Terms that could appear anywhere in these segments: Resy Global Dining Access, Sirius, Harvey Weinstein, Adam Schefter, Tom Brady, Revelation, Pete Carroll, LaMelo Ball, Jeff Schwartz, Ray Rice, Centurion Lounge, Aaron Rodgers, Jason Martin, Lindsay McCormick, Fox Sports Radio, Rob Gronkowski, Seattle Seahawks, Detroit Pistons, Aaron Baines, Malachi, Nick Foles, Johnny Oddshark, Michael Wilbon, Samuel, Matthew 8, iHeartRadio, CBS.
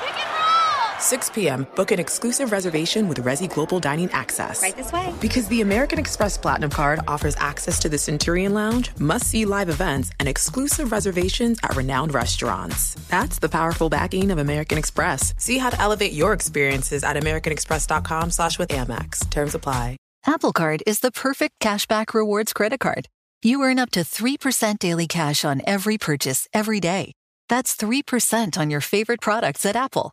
pick and roll! 6 p.m., book an exclusive reservation with Resy Global Dining Access. Right this way. Because the American Express Platinum Card offers access to the Centurion Lounge, must-see live events, and exclusive reservations at renowned restaurants. That's the powerful backing of American Express. See how to elevate your experiences at americanexpress.com/withAmex. Terms apply. Apple Card is the perfect cashback rewards credit card. You earn up to 3% daily cash on every purchase every day. That's 3% on your favorite products at Apple,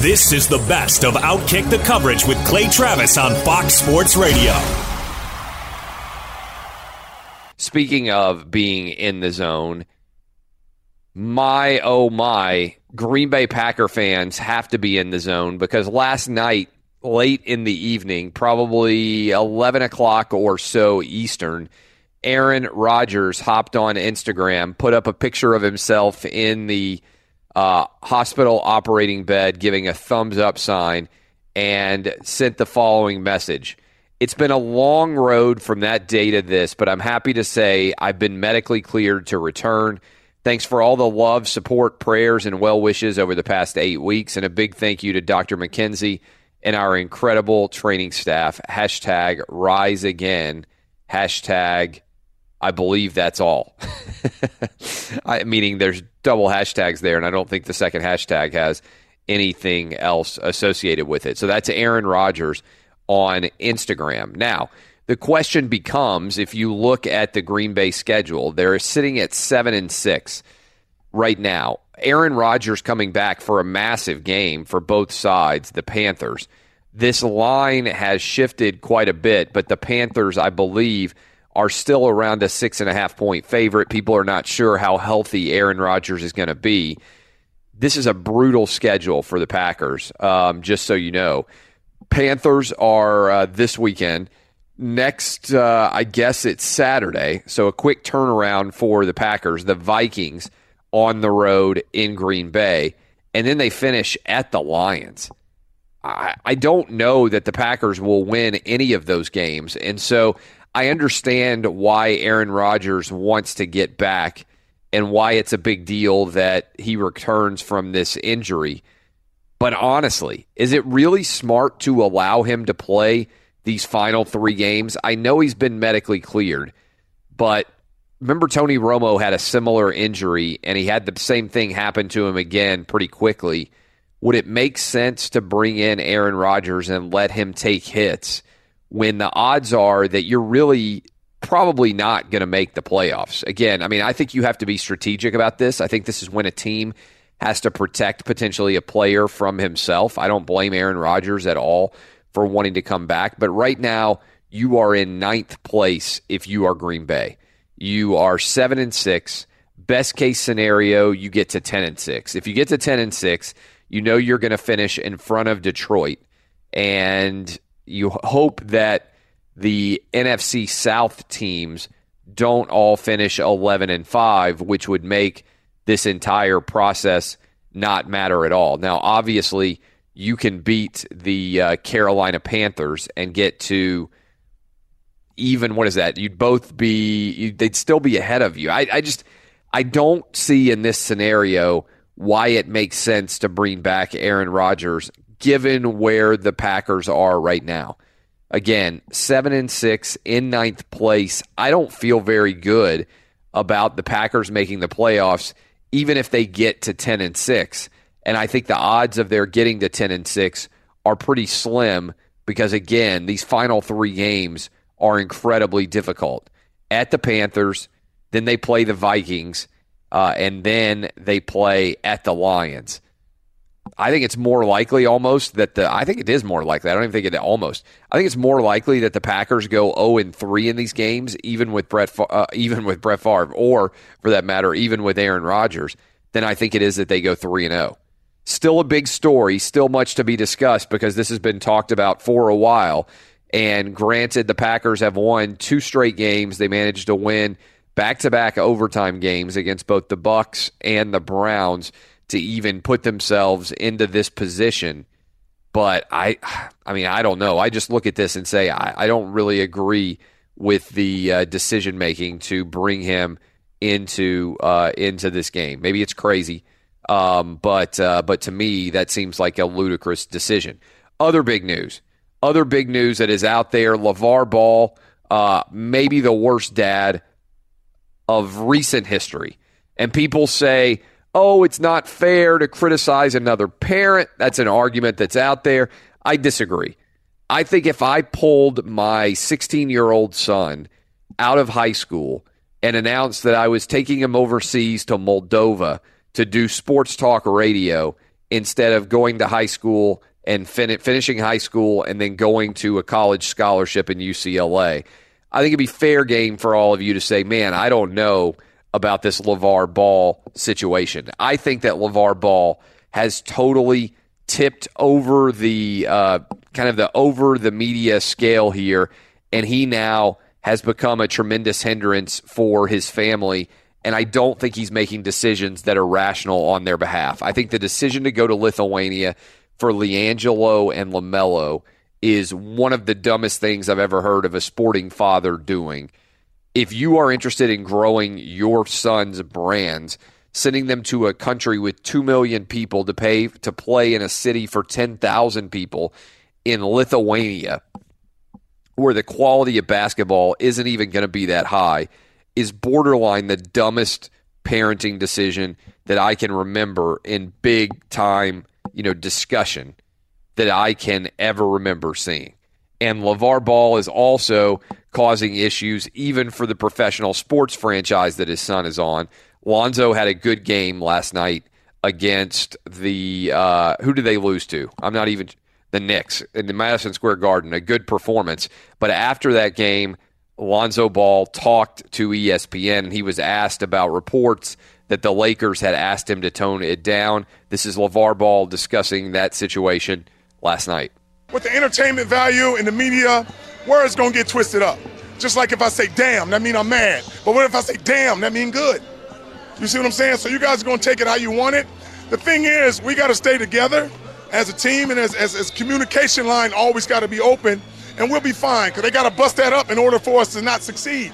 This is the best of Outkick the coverage with Clay Travis on Fox Sports Radio. Speaking of being in the zone, my oh my, Green Bay Packer fans have to be in the zone because last night, late in the evening, probably 11 o'clock or so Eastern, Aaron Rodgers hopped on Instagram, put up a picture of himself in the hospital operating bed giving a thumbs up sign and sent the following message. It's been a long road from that day to this, but I'm happy to say I've been medically cleared to return. Thanks for all the love, support, prayers, and well wishes over the past 8 weeks, and a big thank you to Dr. McKenzie and our incredible training staff. Hashtag rise again. Hashtag I believe that's all. Meaning there's double hashtags there, and I don't think the second hashtag has anything else associated with it. So that's Aaron Rodgers on Instagram. Now, the question becomes, if you look at the Green Bay schedule, they're sitting at 7-6 right now. Aaron Rodgers coming back for a massive game for both sides, the Panthers. This line has shifted quite a bit, but the Panthers, I believe, are still around a 6.5-point favorite. People are not sure how healthy Aaron Rodgers is going to be. This is a brutal schedule for the Packers, just so you know. Panthers are this weekend. Next, I guess it's Saturday, so a quick turnaround for the Packers. The Vikings on the road in Green Bay, and then they finish at the Lions. I don't know that the Packers will win any of those games, and so I understand why Aaron Rodgers wants to get back and why it's a big deal that he returns from this injury. But honestly, is it really smart to allow him to play these final three games? I know he's been medically cleared, but remember Tony Romo had a similar injury and he had the same thing happen to him again pretty quickly. Would it make sense to bring in Aaron Rodgers and let him take hits when the odds are that you're really probably not going to make the playoffs? Again, I mean, I think you have to be strategic about this. I think this is when a team has to protect potentially a player from himself. I don't blame Aaron Rodgers at all for wanting to come back. But right now, you are in 9th place if you are Green Bay. You are 7-6. Best case scenario, you get to 10-6. If you get to 10-6, you know you're going to finish in front of Detroit. And you hope that the NFC South teams don't all finish 11-5, which would make this entire process not matter at all. Now, obviously, you can beat the Carolina Panthers and get to even, what is that? You'd both be, they'd still be ahead of you. I don't see in this scenario why it makes sense to bring back Aaron Rodgers, given where the Packers are right now. Again, 7-6 in ninth place. I don't feel very good about the Packers making the playoffs, even if they get to 10-6. And I think the odds of their getting to 10-6 are pretty slim because, again, these final three games are incredibly difficult. At the Panthers, then they play the Vikings, and then they play at the Lions. I think it's more likely almost that the – I think it is more likely. I don't even think it almost. I think it's more likely that the Packers go 0-3 in these games, even with Brett Favre, or for that matter, even with Aaron Rodgers, than I think it is that they go 3-0. Still a big story, still much to be discussed because this has been talked about for a while. And granted, the Packers have won two straight games. They managed to win back-to-back overtime games against both the Bucks and the Browns to even put themselves into this position. But, I mean, I don't know. I just look at this and say I don't really agree with the decision-making to bring him into this game. Maybe it's crazy. But to me, that seems like a ludicrous decision. Other big news that is out there, LaVar Ball, maybe the worst dad of recent history. And people say, oh, it's not fair to criticize another parent. That's an argument that's out there. I disagree. I think if I pulled my 16-year-old son out of high school and announced that I was taking him overseas to Moldova to do sports talk radio instead of going to high school and finishing high school and then going to a college scholarship in UCLA. I think it'd be fair game for all of you to say, man, I don't know about this LaVar Ball situation. I think that LaVar Ball has totally tipped over the over the media scale here, and he now has become a tremendous hindrance for his family. And I don't think he's making decisions that are rational on their behalf. I think the decision to go to Lithuania for LiAngelo and LaMelo is one of the dumbest things I've ever heard of a sporting father doing. If you are interested in growing your son's brands, sending them to a country with 2 million people to play in a city for 10,000 people in Lithuania, where the quality of basketball isn't even going to be that high, is borderline the dumbest parenting decision that I can remember in big time, discussion that I can ever remember seeing. And LaVar Ball is also causing issues even for the professional sports franchise that his son is on. Lonzo had a good game last night against the who did they lose to? I'm not even the Knicks in the Madison Square Garden, a good performance. But after that game, Lonzo Ball talked to ESPN, and he was asked about reports that the Lakers had asked him to tone it down. This is LaVar Ball discussing that situation last night. With the entertainment value and the media, words going to get twisted up. Just like if I say damn, that means I'm mad. But what if I say damn, that means good? You see what I'm saying? So you guys are going to take it how you want it. The thing is, we got to stay together as a team, and as communication line always got to be open. And we'll be fine, because they got to bust that up in order for us to not succeed.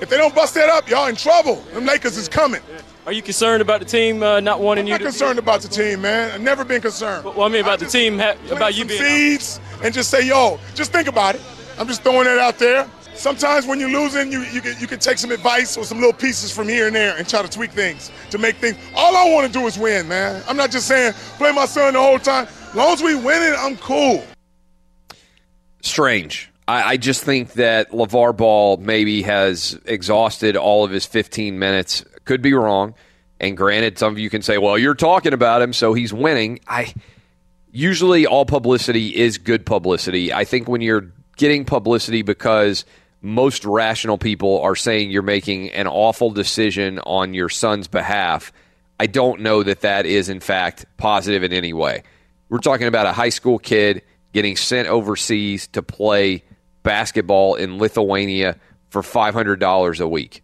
If they don't bust that up, y'all in trouble. Them Lakers is coming. Are you concerned about the team not wanting you to? I'm not concerned about the team, man. I've never been concerned. Well, I mean, about the team, about you being seeds and just say, yo, just think about it. I'm just throwing that out there. Sometimes when you're losing, you can take some advice or some little pieces from here and there and try to tweak things to make things. All I want to do is win, man. I'm not just saying play my son the whole time. As long as we winning, I'm cool. Strange. I just think that LaVar Ball maybe has exhausted all of his 15 minutes. Could be wrong. And granted, some of you can say, well, you're talking about him, so he's winning. Usually all publicity is good publicity. I think when you're getting publicity because most rational people are saying you're making an awful decision on your son's behalf, I don't know that that is, in fact, positive in any way. We're talking about a high school kid getting sent overseas to play basketball in Lithuania for $500 a week.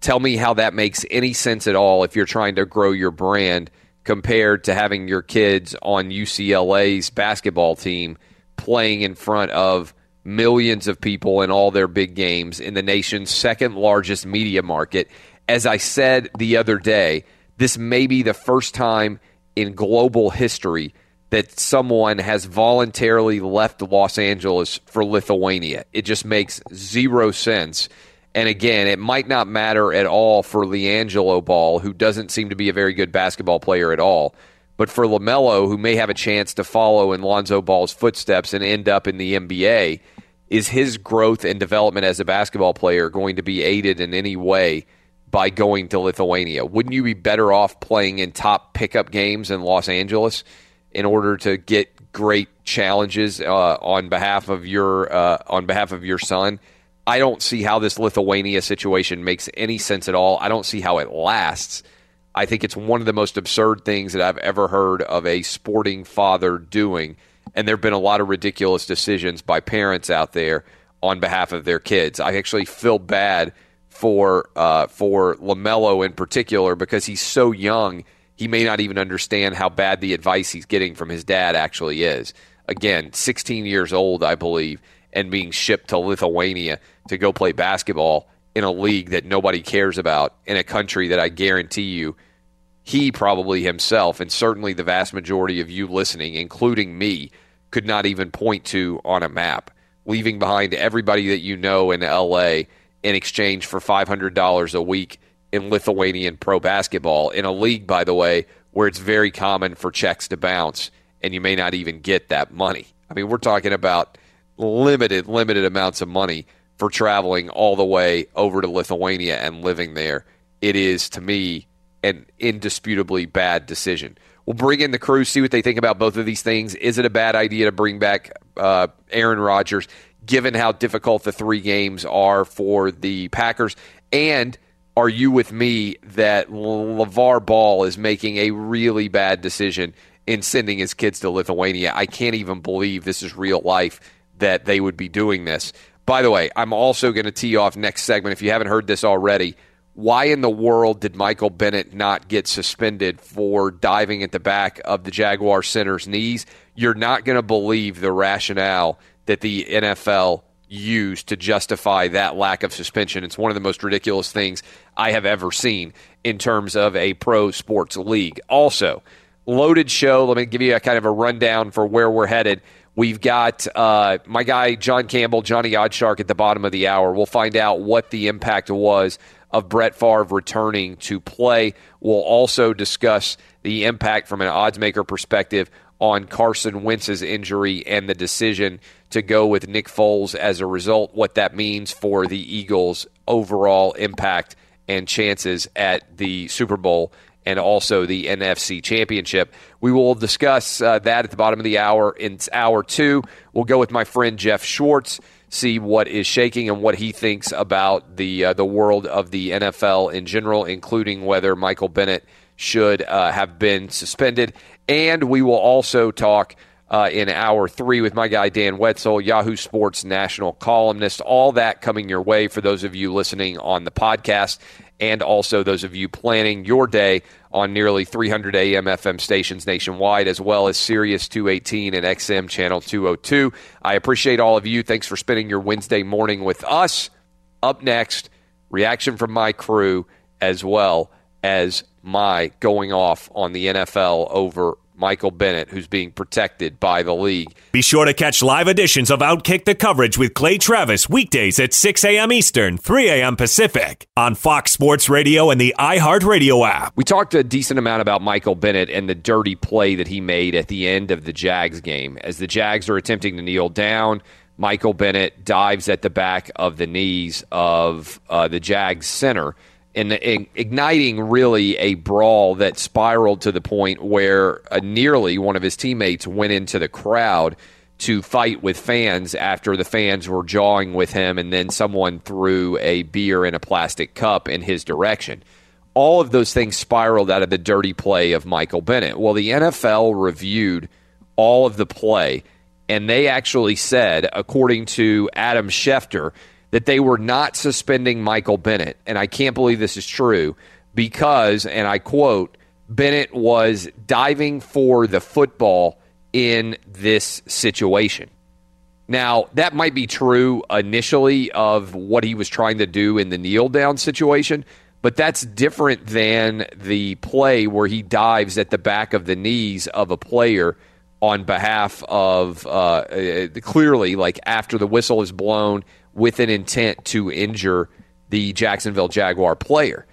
Tell me how that makes any sense at all if you're trying to grow your brand compared to having your kids on UCLA's basketball team playing in front of millions of people in all their big games in the nation's second largest media market. As I said the other day, this may be the first time in global history that someone has voluntarily left Los Angeles for Lithuania. It just makes zero sense. And again, it might not matter at all for LiAngelo Ball, who doesn't seem to be a very good basketball player at all. But for LaMelo, who may have a chance to follow in Lonzo Ball's footsteps and end up in the NBA, is his growth and development as a basketball player going to be aided in any way by going to Lithuania? Wouldn't you be better off playing in top pickup games in Los Angeles in order to get great challenges on behalf of your son? I don't see how this Lithuania situation makes any sense at all. I don't see how it lasts. I think it's one of the most absurd things that I've ever heard of a sporting father doing, and there have been a lot of ridiculous decisions by parents out there on behalf of their kids. I actually feel bad for LaMelo in particular because he's so young, he may not even understand how bad the advice he's getting from his dad actually is. Again, 16 years old, I believe, and being shipped to Lithuania to go play basketball in a league that nobody cares about, in a country that I guarantee you, he probably himself, and certainly the vast majority of you listening, including me, could not even point to on a map, leaving behind everybody that you know in LA in exchange for $500 a week in Lithuanian pro basketball, in a league, by the way, where it's very common for checks to bounce, and you may not even get that money. I mean, we're talking about limited amounts of money for traveling all the way over to Lithuania and living there. It is, to me, an indisputably bad decision. We'll bring in the crew, see what they think about both of these things. Is it a bad idea to bring back Aaron Rodgers, given how difficult the three games are for the Packers? And are you with me that LaVar Ball is making a really bad decision in sending his kids to Lithuania? I can't even believe this is real life that they would be doing this. By the way, I'm also going to tee off next segment, if you haven't heard this already, why in the world did Michael Bennett not get suspended for diving at the back of the Jaguar center's knees? You're not going to believe the rationale that the NFL used to justify that lack of suspension. It's one of the most ridiculous things I have ever seen in terms of a pro sports league. Also, loaded show. Let me give you a kind of a rundown for where we're headed. We've got my guy, John Campbell, Johnny Oddshark at the bottom of the hour. We'll find out what the impact was of Brett Favre returning to play. We'll also discuss the impact from an oddsmaker perspective on Carson Wentz's injury and the decision to go with Nick Foles as a result, what that means for the Eagles' overall impact and chances at the Super Bowl and also the NFC Championship. We will discuss that at the bottom of the hour. In hour two, we'll go with my friend Jeff Schwartz, see what is shaking and what he thinks about the world of the NFL in general, including whether Michael Bennett should have been suspended. And we will also talk in hour three with my guy Dan Wetzel, Yahoo Sports national columnist. All that coming your way for those of you listening on the podcast, and also those of you planning your day on nearly 300 AM FM stations nationwide, as well as Sirius 218 and XM Channel 202. I appreciate all of you. Thanks for spending your Wednesday morning with us. Up next, reaction from my crew, as well as my going off on the NFL over Michael Bennett, who's being protected by the league. Be sure to catch live editions of Outkick the coverage with Clay Travis weekdays at 6 a.m. Eastern, 3 a.m. Pacific on Fox Sports Radio and the iHeartRadio app. We talked a decent amount about Michael Bennett and the dirty play that he made at the end of the Jags game. As the Jags are attempting to kneel down, Michael Bennett dives at the back of the knees of the Jags center, and igniting really a brawl that spiraled to the point where nearly one of his teammates went into the crowd to fight with fans after the fans were jawing with him, and then someone threw a beer in a plastic cup in his direction. All of those things spiraled out of the dirty play of Michael Bennett. Well, the NFL reviewed all of the play, and they actually said, according to Adam Schefter, that they were not suspending Michael Bennett, and I can't believe this is true, because, and I quote, Bennett was diving for the football in this situation. Now, that might be true initially of what he was trying to do in the kneel-down situation, but that's different than the play where he dives at the back of the knees of a player on behalf of, clearly, like after the whistle is blown with an intent to injure the Jacksonville Jaguar player.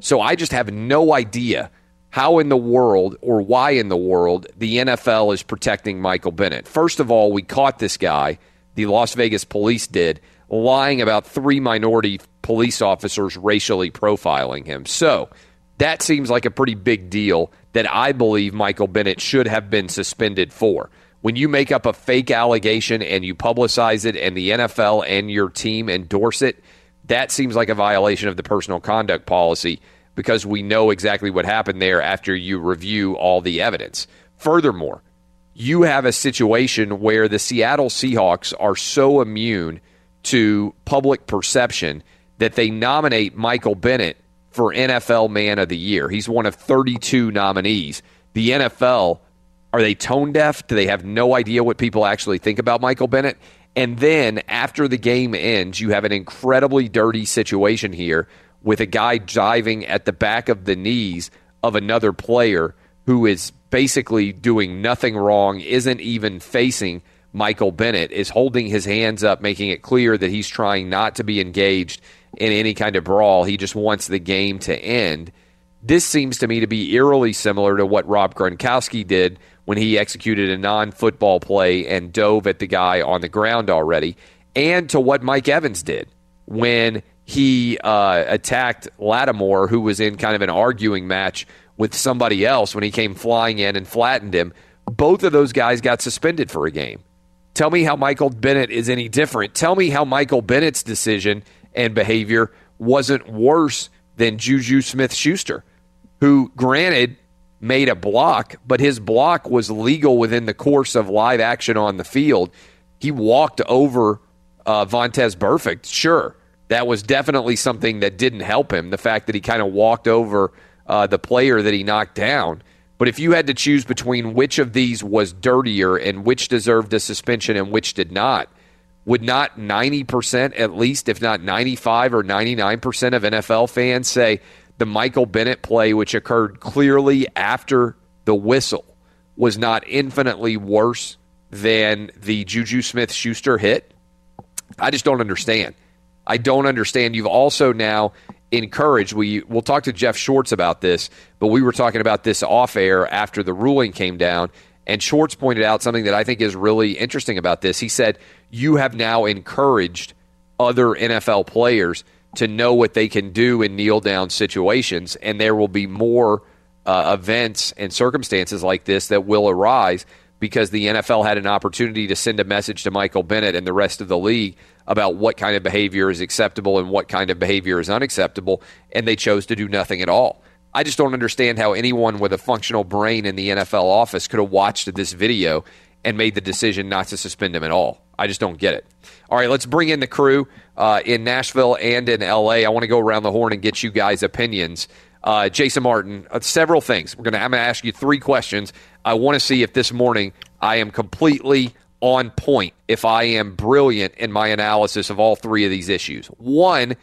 So I just have no idea how in the world or why in the world the NFL is protecting Michael Bennett. First of all, we caught this guy, the Las Vegas police did, lying about three minority police officers racially profiling him. So that seems like a pretty big deal that I believe Michael Bennett should have been suspended for. When you make up a fake allegation and you publicize it and the NFL and your team endorse it, that seems like a violation of the personal conduct policy, because we know exactly what happened there after you review all the evidence. Furthermore, you have a situation where the Seattle Seahawks are so immune to public perception that they nominate Michael Bennett for NFL Man of the Year. He's one of 32 nominees. The NFL, are they tone deaf? Do they have no idea what people actually think about Michael Bennett? And then after the game ends, you have an incredibly dirty situation here with a guy diving at the back of the knees of another player who is basically doing nothing wrong, isn't even facing Michael Bennett, is holding his hands up, making it clear that he's trying not to be engaged in any kind of brawl. He just wants the game to end. This seems to me to be eerily similar to what Rob Gronkowski did when he executed a non-football play and dove at the guy on the ground already, and to what Mike Evans did when he attacked Lattimore, who was in kind of an arguing match with somebody else when he came flying in and flattened him. Both of those guys got suspended for a game. Tell me how Michael Bennett is any different. Tell me how Michael Bennett's decision and behavior wasn't worse than Juju Smith-Schuster, who, granted, made a block, but his block was legal within the course of live action on the field. He walked over Vontaze Burfict, sure. That was definitely something that didn't help him, the fact that he kind of walked over the player that he knocked down. But if you had to choose between which of these was dirtier and which deserved a suspension and which did not, would not 90% at least, if not 95 or 99% of NFL fans say the Michael Bennett play, which occurred clearly after the whistle, was not infinitely worse than the Juju Smith-Schuster hit? I just don't understand. I don't understand. You've also now encouraged, we'll talk to Jeff Schwartz about this, but we were talking about this off air after the ruling came down, and Schwartz pointed out something that I think is really interesting about this. He said, you have now encouraged other NFL players to know what they can do in kneel-down situations, and there will be more events and circumstances like this that will arise, because the NFL had an opportunity to send a message to Michael Bennett and the rest of the league about what kind of behavior is acceptable and what kind of behavior is unacceptable, and they chose to do nothing at all. I just don't understand how anyone with a functional brain in the NFL office could have watched this video and made the decision not to suspend him at all. I just don't get it. All right, let's bring in the crew in Nashville and in L.A. I want to go around the horn and get you guys' opinions. Jason Martin, several things. I'm going to ask you three questions. I want to see if this morning I am completely on point, if I am brilliant in my analysis of all three of these issues. One,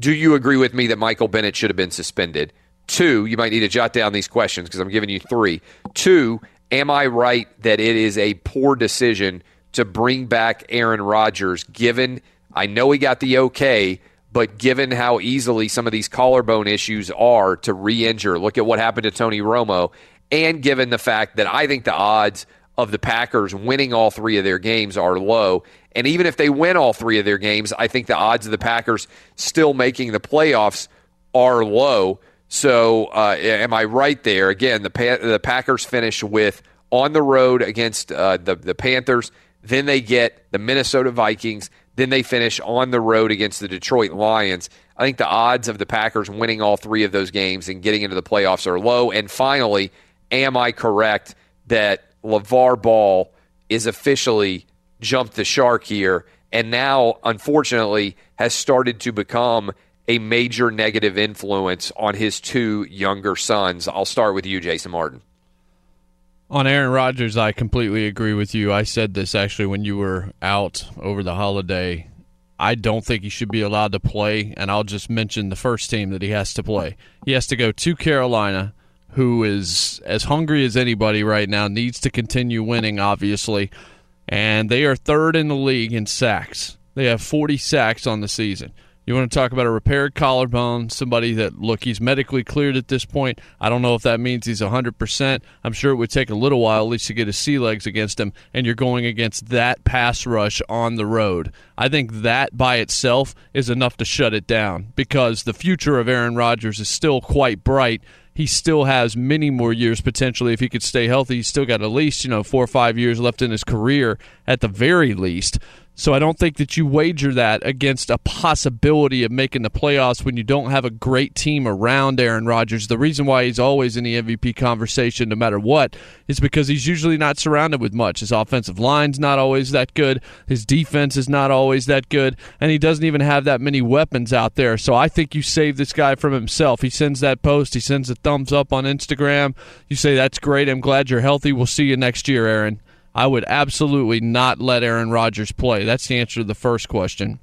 do you agree with me that Michael Bennett should have been suspended? Two, you might need to jot down these questions because I'm giving you three. Two, am I right that it is a poor decision to bring back Aaron Rodgers, given I know he got the okay, but given how easily some of these collarbone issues are to re-injure? Look at what happened to Tony Romo. And given the fact that I think the odds of the Packers winning all three of their games are low, and even if they win all three of their games, I think the odds of the Packers still making the playoffs are low. So am I right there? Again, the Packers finish with on the road against the Panthers, then they get the Minnesota Vikings, then they finish on the road against the Detroit Lions. I think the odds of the Packers winning all three of those games and getting into the playoffs are low. And finally, am I correct that LaVar Ball is officially jumped the shark here and now, unfortunately, has started to become a major negative influence on his two younger sons. I'll start with you, Jason Martin. On Aaron Rodgers, I completely agree with you. I said this actually when you were out over the holiday. I don't think he should be allowed to play, and I'll just mention the first team that he has to play. He has to go to Carolina, who is as hungry as anybody right now, needs to continue winning, obviously, and they are third in the league in sacks. They have 40 sacks on the season. You want to talk about a repaired collarbone, somebody that, look, he's medically cleared at this point. I don't know if that means he's 100%. I'm sure it would take a little while at least to get his sea legs against him, and you're going against that pass rush on the road. I think that by itself is enough to shut it down because the future of Aaron Rodgers is still quite bright. He still has many more years potentially if he could stay healthy. He's still got at least 4 or 5 years left in his career at the very least. So I don't think that you wager that against a possibility of making the playoffs when you don't have a great team around Aaron Rodgers. The reason why he's always in the MVP conversation no matter what is because he's usually not surrounded with much. His offensive line's not always that good. His defense is not always that good. And he doesn't even have that many weapons out there. So I think you save this guy from himself. He sends that post. He sends a thumbs up on Instagram. You say, that's great. I'm glad you're healthy. We'll see you next year, Aaron. I would absolutely not let Aaron Rodgers play. That's the answer to the first question.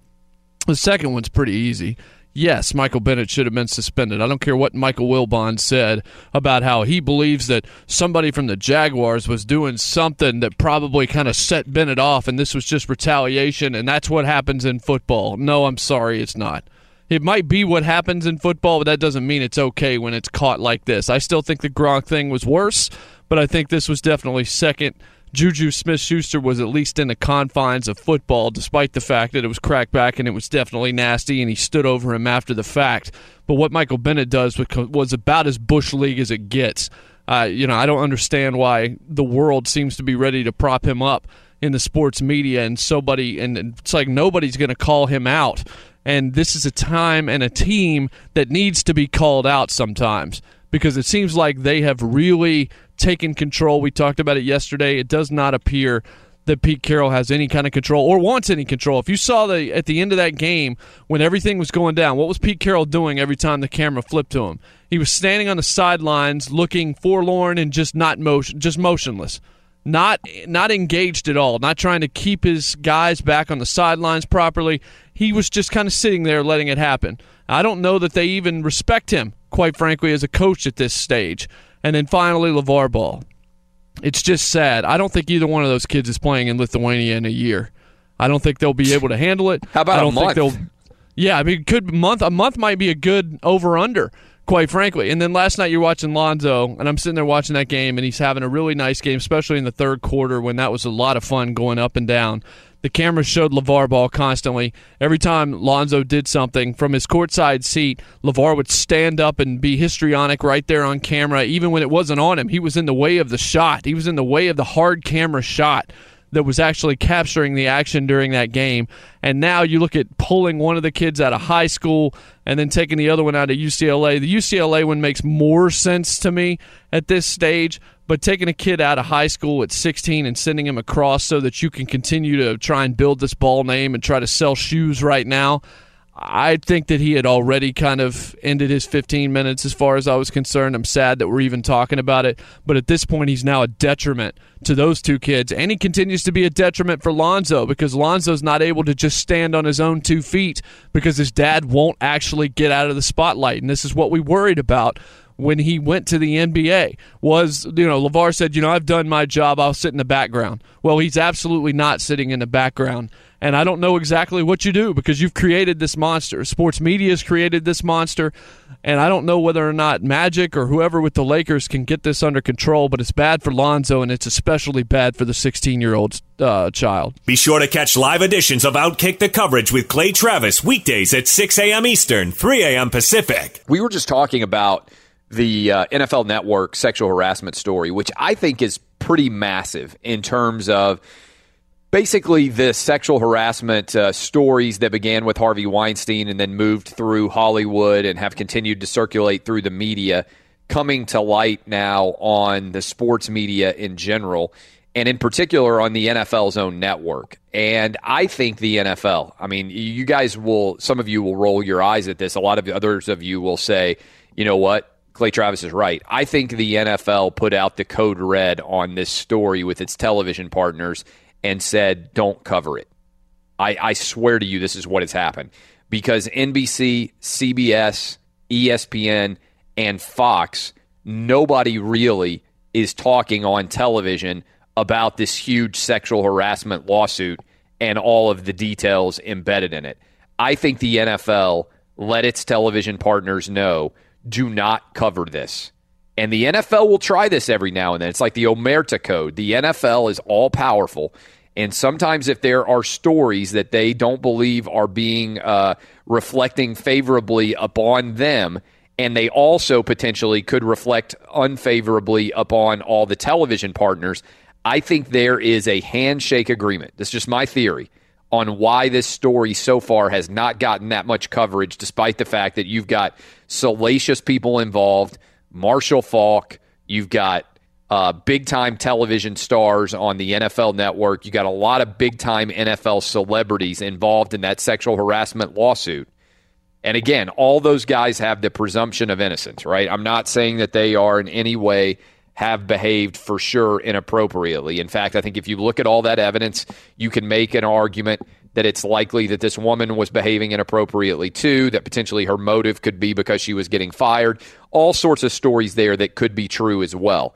The second one's pretty easy. Yes, Michael Bennett should have been suspended. I don't care what Michael Wilbon said about how he believes that somebody from the Jaguars was doing something that probably kind of set Bennett off, and this was just retaliation, and that's what happens in football. No, I'm sorry, it's not. It might be what happens in football, but that doesn't mean it's okay when it's caught like this. I still think the Gronk thing was worse, but I think this was definitely second. Juju Smith-Schuster was at least in the confines of football, despite the fact that it was cracked back and it was definitely nasty, and he stood over him after the fact. But what Michael Bennett does was about as bush league as it gets. I don't understand why the world seems to be ready to prop him up in the sports media, and it's like nobody's going to call him out. And this is a time and a team that needs to be called out sometimes, because it seems like they have really taken control. We talked about it yesterday. It does not appear that Pete Carroll has any kind of control or wants any control. If you saw at the end of that game when everything was going down, what was Pete Carroll doing every time the camera flipped to him? He was standing on the sidelines looking forlorn and just motionless. Not engaged at all, not trying to keep his guys back on the sidelines properly. He was just kind of sitting there letting it happen. I don't know that they even respect him, quite frankly, as a coach at this stage. And then finally, LaVar Ball. It's just sad. I don't think either one of those kids is playing in Lithuania in a year. I don't think they'll be able to handle it. How about a month might be a good over-under, quite frankly. And then last night you're watching Lonzo, and I'm sitting there watching that game, and he's having a really nice game, especially in the third quarter when that was a lot of fun going up and down. The camera showed LaVar Ball constantly. Every time Lonzo did something from his courtside seat, LaVar would stand up and be histrionic right there on camera. Even when it wasn't on him, he was in the way of the shot. He was in the way of the hard camera shot that was actually capturing the action during that game. And now you look at pulling one of the kids out of high school and then taking the other one out of UCLA. The UCLA one makes more sense to me at this stage, but taking a kid out of high school at 16 and sending him across so that you can continue to try and build this Ball name and try to sell shoes right now, I think that he had already kind of ended his 15 minutes as far as I was concerned. I'm sad that we're even talking about it. But at this point, he's now a detriment to those two kids. And he continues to be a detriment for Lonzo because Lonzo's not able to just stand on his own 2 feet because his dad won't actually get out of the spotlight. And this is what we worried about when he went to the NBA was, LaVar said, I've done my job. I'll sit in the background. Well, he's absolutely not sitting in the background. And I don't know exactly what you do because you've created this monster. Sports media has created this monster. And I don't know whether or not Magic or whoever with the Lakers can get this under control, but it's bad for Lonzo, and it's especially bad for the 16-year-old child. Be sure to catch live editions of Outkick the coverage with Clay Travis weekdays at 6 a.m. Eastern, 3 a.m. Pacific. We were just talking about the NFL Network sexual harassment story, which I think is pretty massive in terms of basically the sexual harassment stories that began with Harvey Weinstein and then moved through Hollywood and have continued to circulate through the media, coming to light now on the sports media in general. and in particular on the NFL's own network. And I think the NFL, I mean, you guys will, some of you will roll your eyes at this. A lot of others of you will say, you know what? Clay Travis is right. I think the NFL put out the code red on this story with its television partners and said, don't cover it. I swear to you, this is what has happened. Because NBC, CBS, ESPN, and Fox, nobody really is talking on television about this huge sexual harassment lawsuit and all of the details embedded in it. I think the NFL let its television partners know, do not cover this. And the NFL will try this every now and then. It's like the Omerta code. The NFL is all-powerful. And sometimes if there are stories that they don't believe are being reflecting favorably upon them, and they also potentially could reflect unfavorably upon all the television partners, I think there is a handshake agreement. That's just my theory on why this story so far has not gotten that much coverage, despite the fact that you've got salacious people involved, Marshall Falk, you've got big-time television stars on the NFL Network. You got a lot of big-time NFL celebrities involved in that sexual harassment lawsuit. And again, all those guys have the presumption of innocence, right? I'm not saying that they are in any way have behaved for sure inappropriately. In fact, I think if you look at all that evidence, you can make an argument that it's likely that this woman was behaving inappropriately too, that potentially her motive could be because she was getting fired. All sorts of stories there that could be true as well.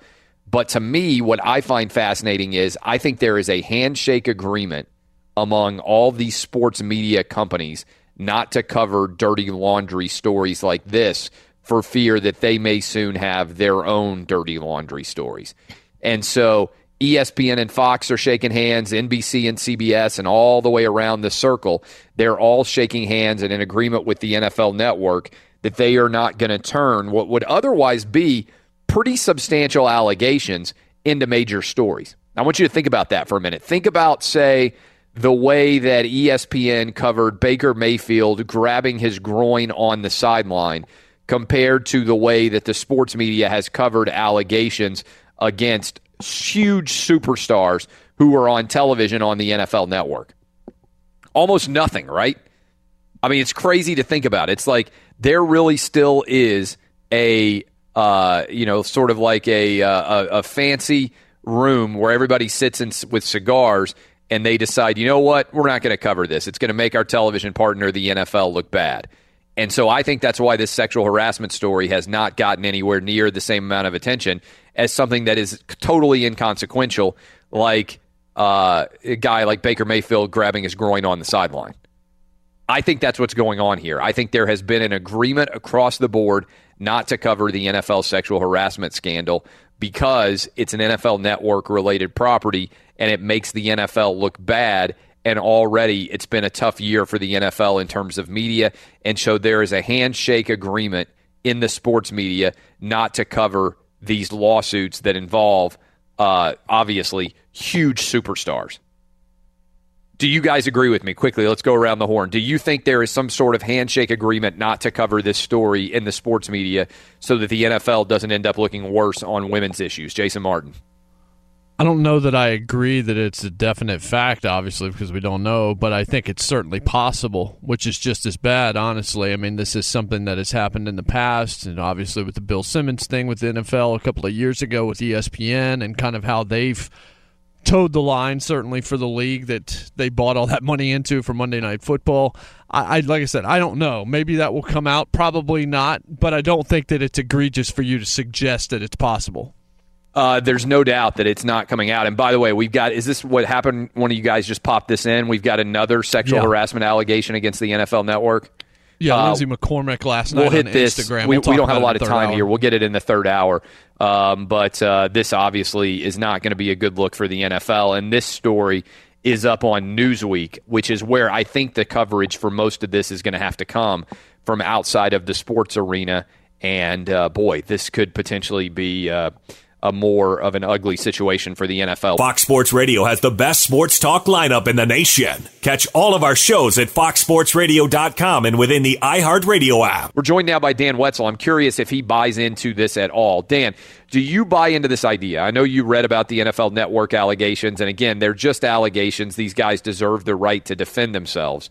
But to me, what I find fascinating is I think there is a handshake agreement among all these sports media companies not to cover dirty laundry stories like this for fear that they may soon have their own dirty laundry stories. And so ESPN and Fox are shaking hands, NBC and CBS, and all the way around the circle, they're all shaking hands and in agreement with the NFL Network that they are not going to turn what would otherwise be pretty substantial allegations into major stories. I want you to think about that for a minute. Think about, say, the way that ESPN covered Baker Mayfield grabbing his groin on the sideline compared to the way that the sports media has covered allegations against huge superstars who are on television on the NFL Network. Almost nothing, right? I mean, it's crazy to think about. It's like there really still is a sort of like a fancy room where everybody sits in with cigars and they decide, you know what, we're not going to cover this. It's going to make our television partner, the NFL, look bad. And so I think that's why this sexual harassment story has not gotten anywhere near the same amount of attention as something that is totally inconsequential, like a guy like Baker Mayfield grabbing his groin on the sideline. I think that's what's going on here. I think there has been an agreement across the board not to cover the NFL sexual harassment scandal because it's an NFL Network-related property and it makes the NFL look bad. And already it's been a tough year for the NFL in terms of media. And so there is a handshake agreement in the sports media not to cover these lawsuits that involve, obviously, huge superstars. Do you guys agree with me? Quickly, let's go around the horn. Do you think there is some sort of handshake agreement not to cover this story in the sports media so that the NFL doesn't end up looking worse on women's issues? Jason Martin. I don't know that I agree that it's a definite fact, obviously, because we don't know, but I think it's certainly possible, which is just as bad, honestly. I mean, this is something that has happened in the past, and obviously with the Bill Simmons thing with the NFL a couple of years ago with ESPN and kind of how they've towed the line, certainly for the league that they bought all that money into for Monday Night Football. I like I said, I don't know. Maybe that will come out. Probably not. But I don't think that it's egregious for you to suggest that it's possible. There's no doubt that it's not coming out. And by the way, we've got, is this what happened? One of you guys just popped this in. We've got another sexual harassment allegation against the NFL Network. Yeah, Lindsay McCormick last night on Instagram. We don't have a lot of time here. We'll get it in the third hour. But this obviously is not going to be a good look for the NFL. And this story is up on Newsweek, which is where I think the coverage for most of this is going to have to come from outside of the sports arena. And, boy, this could potentially be a more of an ugly situation for the NFL. Fox Sports Radio has the best sports talk lineup in the nation. Catch all of our shows at foxsportsradio.com and within the iHeartRadio app. We're joined now by Dan Wetzel. I'm curious if he buys into this at all. Dan, do you buy into this idea? I know you read about the NFL Network allegations, and again, they're just allegations. These guys deserve the right to defend themselves.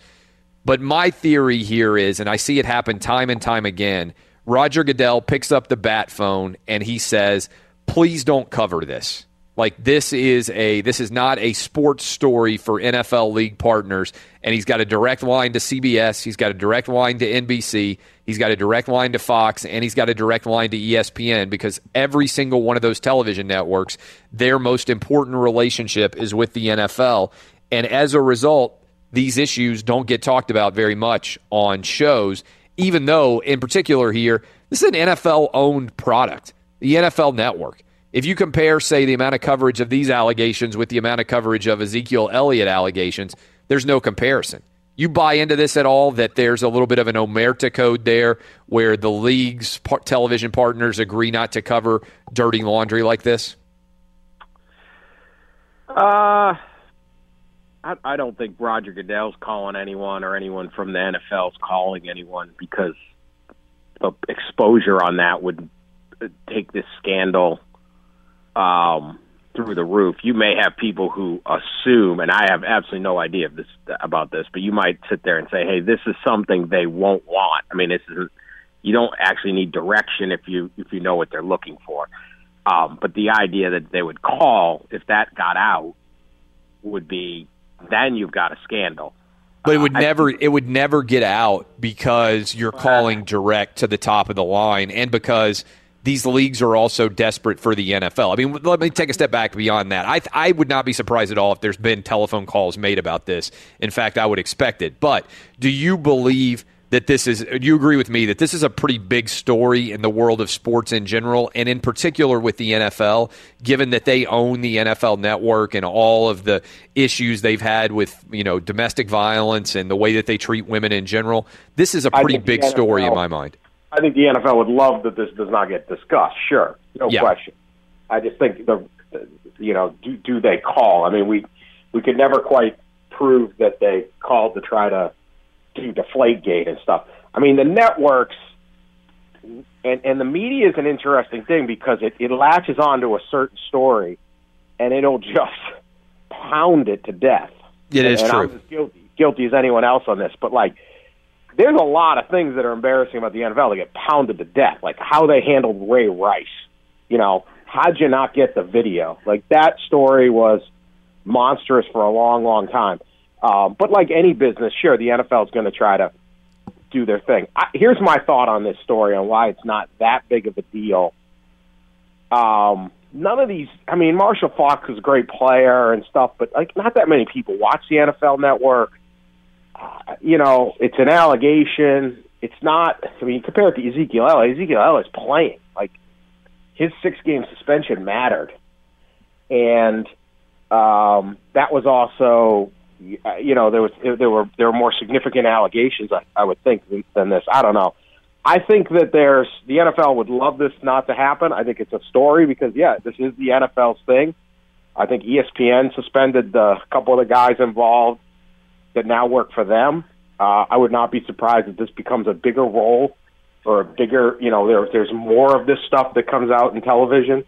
But my theory here is, and I see it happen time and time again, Roger Goodell picks up the bat phone and he says, please don't cover this. Like, this is not a sports story for NFL league partners. And he's got a direct line to CBS. He's got a direct line to NBC. He's got a direct line to Fox. And he's got a direct line to ESPN, because every single one of those television networks, their most important relationship is with the NFL. And as a result, these issues don't get talked about very much on shows, even though, in particular here, this is an NFL-owned product, the NFL Network. If you compare, say, the amount of coverage of these allegations with the amount of coverage of Ezekiel Elliott allegations, there's no comparison. You buy into this at all, that there's a little bit of an omerta code there where the league's television partners agree not to cover dirty laundry like this? I don't think Roger Goodell's calling anyone or anyone from the NFL's calling anyone, because the exposure on that would take this scandal through the roof. You may have people who assume, and I have absolutely no idea of this, about this, but you might sit there and say, hey, this is something they won't want. I mean, this is, you don't actually need direction if you know what they're looking for. But the idea that they would call if that got out would be, then you've got a scandal. But it would never get out, because you're calling direct to the top of the line, and because these leagues are also desperate for the NFL. I mean, let me take a step back beyond that. I would not be surprised at all if there's been telephone calls made about this. In fact, I would expect it. But do you believe that this is, do you agree with me that this is a pretty big story in the world of sports in general, and in particular with the NFL, given that they own the NFL Network and all of the issues they've had with, you know, domestic violence and the way that they treat women in general? This is a pretty big story in my mind. I think the NFL would love that this does not get discussed. Sure, no question. I just think do they call? I mean, we could never quite prove that they called to try to do Deflategate and stuff. I mean, the networks and the media is an interesting thing, because it latches onto a certain story and it'll just pound it to death. It is true. I'm as guilty as anyone else on this, but like, there's a lot of things that are embarrassing about the NFL that get pounded to death, like how they handled Ray Rice. You know, how'd you not get the video? Like, that story was monstrous for a long, long time. But like any business, sure, the NFL is going to try to do their thing. Here's my thought on this story on why it's not that big of a deal. None of these, I mean, Marshall Fox is a great player and stuff, but like, not that many people watch the NFL Network. You know, it's an allegation. It's not, I mean, compare it to Ezekiel Elliott. Ezekiel Elliott's playing. Like, his 6-game suspension mattered. And that was also, you know, there were more significant allegations, I would think, than this. I don't know. I think that the NFL would love this not to happen. I think it's a story because, yeah, this is the NFL's thing. I think ESPN suspended a couple of the guys involved that now work for them. I would not be surprised if this becomes a bigger role or a bigger, you know, there's more of this stuff that comes out in television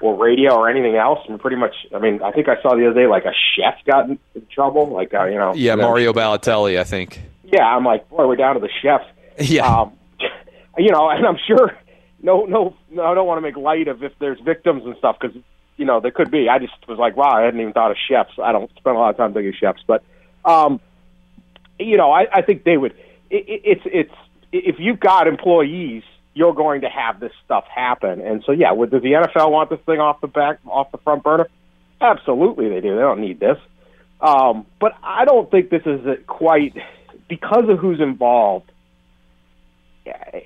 or radio or anything else. And pretty much, I mean, I think I saw the other day, like, a chef got in trouble. Like, you know. Yeah, Mario Balotelli, I think. Yeah, I'm like, boy, we're down to the chefs. Yeah. You know, and I'm sure, no, I don't want to make light of if there's victims and stuff, because, you know, there could be. I just was like, wow, I hadn't even thought of chefs. I don't spend a lot of time thinking of chefs, but you know, I think they would. It's if you've got employees, you're going to have this stuff happen, and so yeah, would the NFL want this thing off the front burner? Absolutely, they do. They don't need this, but I don't think this is quite because of who's involved.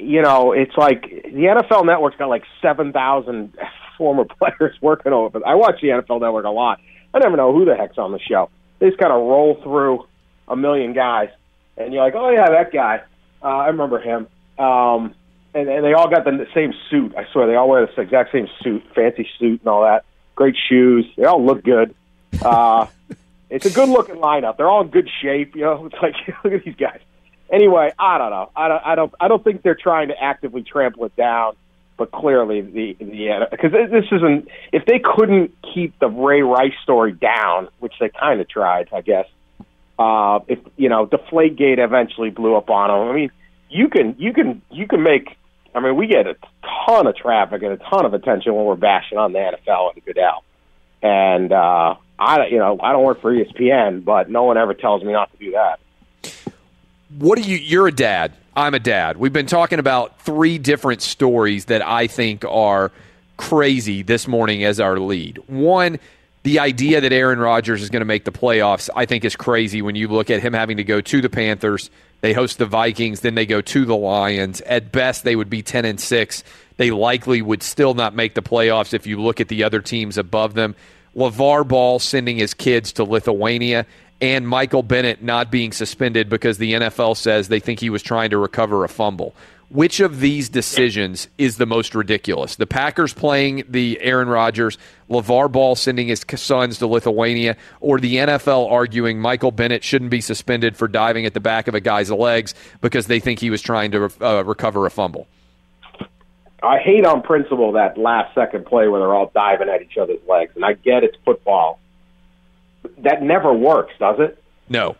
You know, it's like the NFL Network's got like 7,000 former players working over. I watch the NFL Network a lot. I never know who the heck's on the show. They just kind of roll through a million guys, and you're like, oh, yeah, that guy. I remember him. and they all got the same suit. I swear, they all wear the exact same suit, fancy suit and all that. Great shoes. They all look good. It's a good-looking lineup. They're all in good shape. You know, it's like look at these guys. Anyway, I don't know. I don't think they're trying to actively trample it down. But clearly, because this isn't. If they couldn't keep the Ray Rice story down, which they kind of tried, I guess. If you know, Deflategate eventually blew up on them. I mean, you can make. I mean, we get a ton of traffic and a ton of attention when we're bashing on the NFL and Goodell. And I don't work for ESPN, but no one ever tells me not to do that. What do you? You're a dad. I'm a dad. We've been talking about three different stories that I think are crazy this morning as our lead. One, the idea that Aaron Rodgers is going to make the playoffs, I think is crazy when you look at him having to go to the Panthers. They host the Vikings, then they go to the Lions. At best, they would be 10-6. They likely would still not make the playoffs if you look at the other teams above them. LaVar Ball sending his kids to Lithuania. And Michael Bennett not being suspended because the NFL says they think he was trying to recover a fumble. Which of these decisions is the most ridiculous? The Packers playing the Aaron Rodgers, LaVar Ball sending his sons to Lithuania, or the NFL arguing Michael Bennett shouldn't be suspended for diving at the back of a guy's legs because they think he was trying to recover a fumble? I hate on principle that last second play where they're all diving at each other's legs, and I get it's football. That never works, does it? No.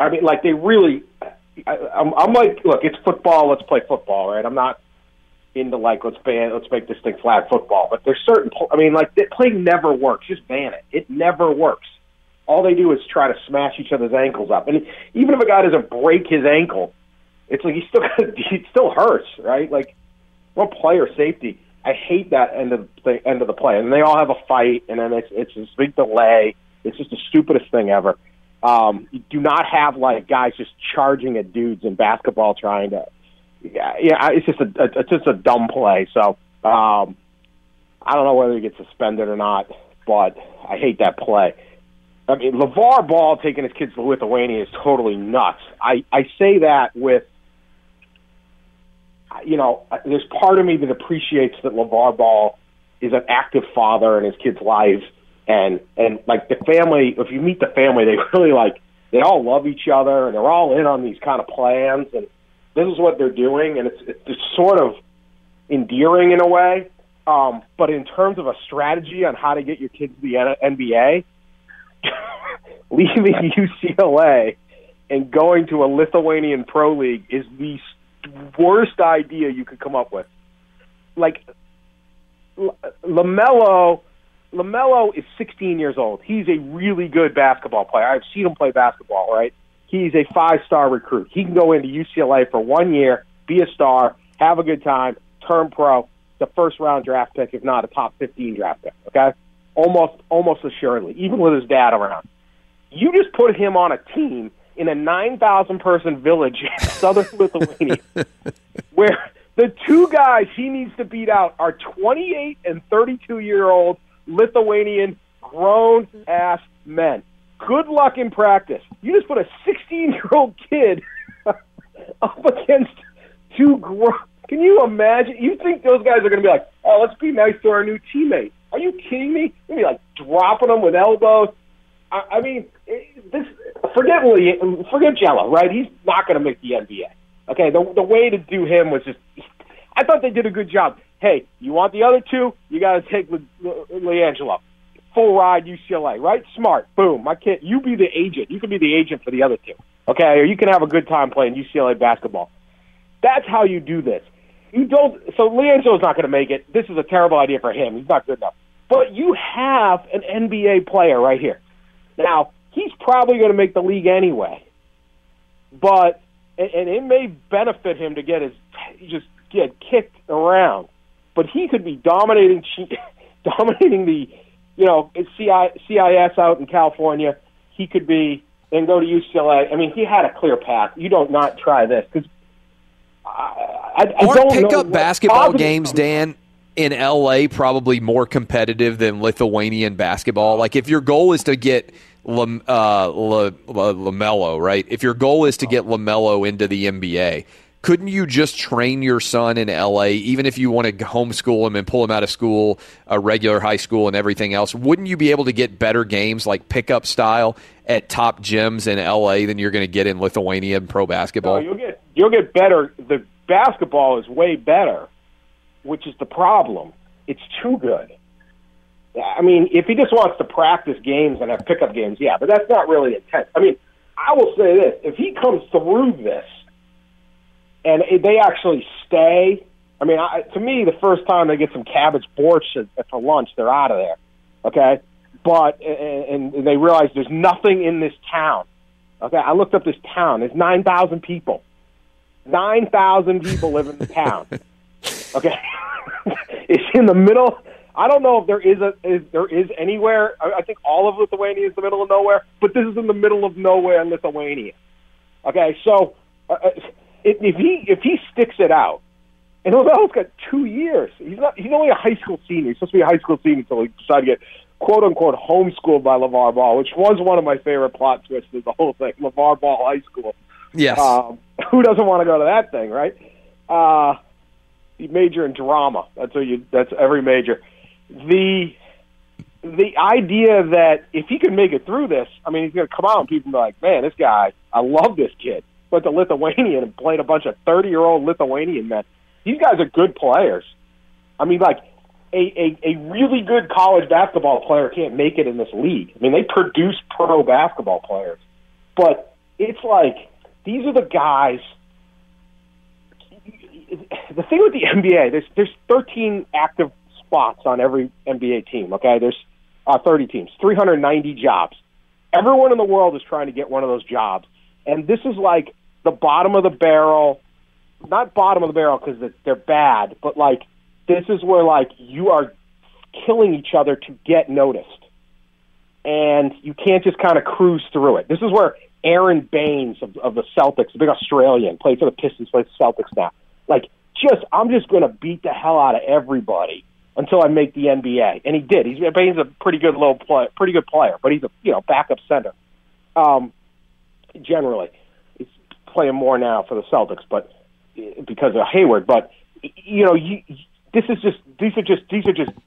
I mean, like, they really – I'm like, look, it's football, let's play football, right? I'm not into, like, let's make this thing flag football. But there's certain – I mean, like, that play never works. Just ban it. It never works. All they do is try to smash each other's ankles up. And even if a guy doesn't break his ankle, it's like it still hurts, right? Like, what player safety? I hate that end of the play. And they all have a fight, and then it's this big delay. It's just the stupidest thing ever. You do not have, like, guys just charging at dudes in basketball trying to it's just a dumb play. So I don't know whether he gets suspended or not, but I hate that play. I mean, LaVar Ball taking his kids to Lithuania is totally nuts. I say that with, you know, there's part of me that appreciates that LaVar Ball is an active father in his kids' lives. And like the family, if you meet the family, they really like, they all love each other and they're all in on these kind of plans. And this is what they're doing. And it's sort of endearing in a way. But in terms of a strategy on how to get your kids to the NBA, leaving UCLA and going to a Lithuanian pro league is the worst idea you could come up with. Like LaMelo is 16 years old. He's a really good basketball player. I've seen him play basketball, right? He's a five-star recruit. He can go into UCLA for 1 year, be a star, have a good time, turn pro, the first-round draft pick, if not a top 15 draft pick, okay? Almost assuredly, even with his dad around. You just put him on a team in a 9,000-person village in southern Lithuania where the two guys he needs to beat out are 28- and 32-year-old Lithuanian grown-ass men. Good luck in practice. You just put a 16-year-old kid up against two grown... Can you imagine? You think those guys are going to be like, oh, let's be nice to our new teammate. Are you kidding me? They're going to be like dropping them with elbows. I mean, forget Jello, right? He's not going to make the NBA. Okay, the way to do him was just... I thought they did a good job. Hey, you want the other two? You got to take LiAngelo. Full ride UCLA, right? Smart. Boom. My kid, you be the agent. You can be the agent for the other two, okay? Or you can have a good time playing UCLA basketball. That's how you do this. You don't. So LiAngelo's not going to make it. This is a terrible idea for him. He's not good enough. But you have an NBA player right here. Now, he's probably going to make the league anyway. But, and it may benefit him to get his, just get kicked around. But he could be dominating the, you know, CIS out in California. He could be then go to UCLA. I mean, he had a clear path. You don't not try this because I don't know. Aren't pickup basketball games, Dan, in LA probably more competitive than Lithuanian basketball? Like, if your goal is to get LaMelo, right? If your goal is to get LaMelo into the NBA. Couldn't you just train your son in L.A., even if you want to homeschool him and pull him out of school, a regular high school and everything else? Wouldn't you be able to get better games like pickup style at top gyms in L.A. than you're going to get in Lithuania and pro basketball? No, you'll get better. The basketball is way better, which is the problem. It's too good. I mean, if he just wants to practice games and have pickup games, yeah, but that's not really intense. I mean, I will say this. If he comes through this, and they actually stay. I mean, to me, the first time they get some cabbage borscht for lunch, they're out of there, okay? But and they realize there's nothing in this town, okay? I looked up this town. There's 9,000 people. 9,000 people live in the town, okay? It's in the middle. I don't know if there is anywhere. I think all of Lithuania is the middle of nowhere, but this is in the middle of nowhere in Lithuania, okay? So... If he sticks it out, and LaMelo's got 2 years. He's only a high school senior. He's supposed to be a high school senior until he decided to get, quote-unquote, homeschooled by LaVar Ball, which was one of my favorite plot twists of the whole thing, LaVar Ball High School. Yes. Who doesn't want to go to that thing, right? You major in drama. That's every major. The idea that if he can make it through this, I mean, he's going to come out and people are like, man, this guy, I love this kid. Went to Lithuania and played a bunch of 30-year-old Lithuanian men. These guys are good players. I mean, like, a really good college basketball player can't make it in this league. I mean, they produce pro basketball players. But it's like, these are the guys. The thing with the NBA, there's 13 active spots on every NBA team, okay? There's 30 teams, 390 jobs. Everyone in the world is trying to get one of those jobs. And this is like the bottom of the barrel, not bottom of the barrel because they're bad, but like this is where like you are killing each other to get noticed. And you can't just kind of cruise through it. This is where Aaron Baines of the Celtics, the big Australian, played for the Pistons, plays the Celtics now. Like I'm just going to beat the hell out of everybody until I make the NBA. And he did. Baines is a pretty good little player, pretty good player, but he's a backup center. Generally, he's playing more now for the Celtics, but because of Hayward. But these are just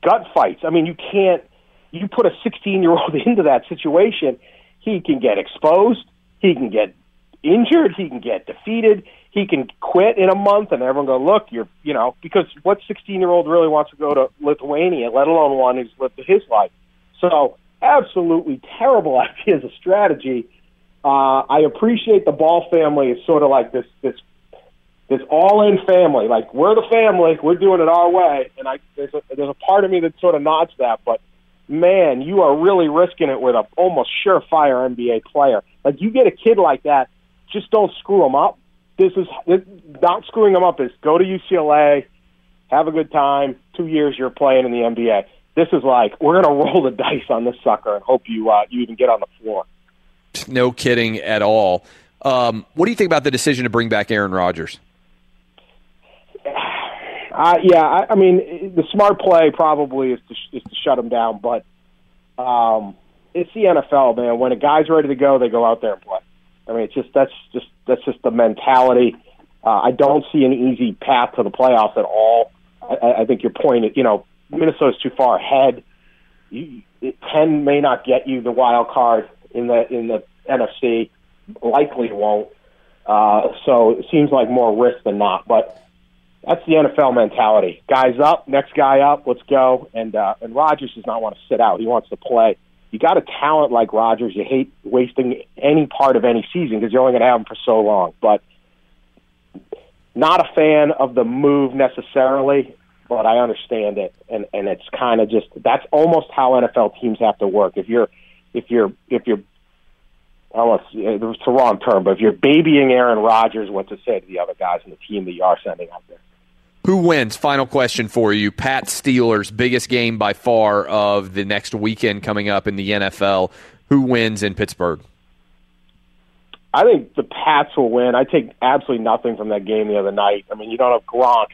gut fights. I mean, you put a 16-year-old into that situation, he can get exposed, he can get injured, he can get defeated, he can quit in a month, and everyone go, look, because what 16-year-old really wants to go to Lithuania, let alone one who's lived his life? So, absolutely terrible idea as a strategy. I appreciate the Ball family is sort of like this all-in family. Like, we're the family, we're doing it our way, and there's a part of me that sort of nods that, but, man, you are really risking it with a almost surefire NBA player. Like, you get a kid like that, just don't screw him up. Not screwing him up is go to UCLA, have a good time, 2 years you're playing in the NBA. This is like, we're going to roll the dice on this sucker and hope you even get on the floor. No kidding at all. What do you think about the decision to bring back Aaron Rodgers? I mean, the smart play probably is to shut him down, but it's the NFL, man. When a guy's ready to go, they go out there and play. I mean, that's just the mentality. I don't see an easy path to the playoffs at all. I think your point is, Minnesota's too far ahead. 10 may not get you the wild card. In the NFC, likely won't. So it seems like more risk than not. But that's the NFL mentality. Guys up, next guy up, let's go. And Rodgers does not want to sit out. He wants to play. You got a talent like Rodgers. You hate wasting any part of any season because you're only going to have him for so long. But not a fan of the move necessarily, but I understand it. And it's kind of just that's almost how NFL teams have to work. If you're, I don't want to say, it's the wrong term, but if you're babying Aaron Rodgers, what to say to the other guys in the team that you are sending out there? Who wins? Final question for you. Pats Steelers, biggest game by far of the next weekend coming up in the NFL. Who wins in Pittsburgh? I think the Pats will win. I take absolutely nothing from that game the other night. I mean, you don't have Gronk.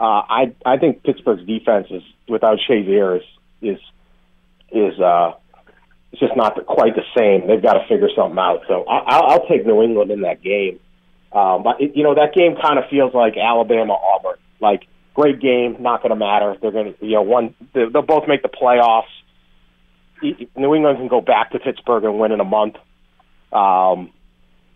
I think Pittsburgh's defense is without Shazier is it's just not quite the same. They've got to figure something out. So I'll take New England in that game. But, that game kind of feels like Alabama-Auburn. Like, great game, not going to matter. They're going to, they'll both make the playoffs. New England can go back to Pittsburgh and win in a month.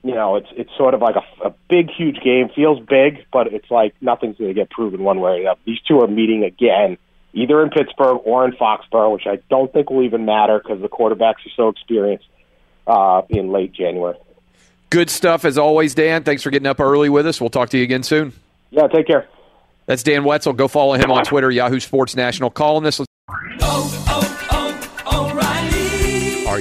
It's sort of like a big, huge game. Feels big, but it's like nothing's going to get proven one way or another. These two are meeting again, either in Pittsburgh or in Foxborough, which I don't think will even matter because the quarterbacks are so experienced in late January. Good stuff as always, Dan. Thanks for getting up early with us. We'll talk to you again soon. Yeah, take care. That's Dan Wetzel. Go follow him on Twitter, Yahoo Sports National columnist. Are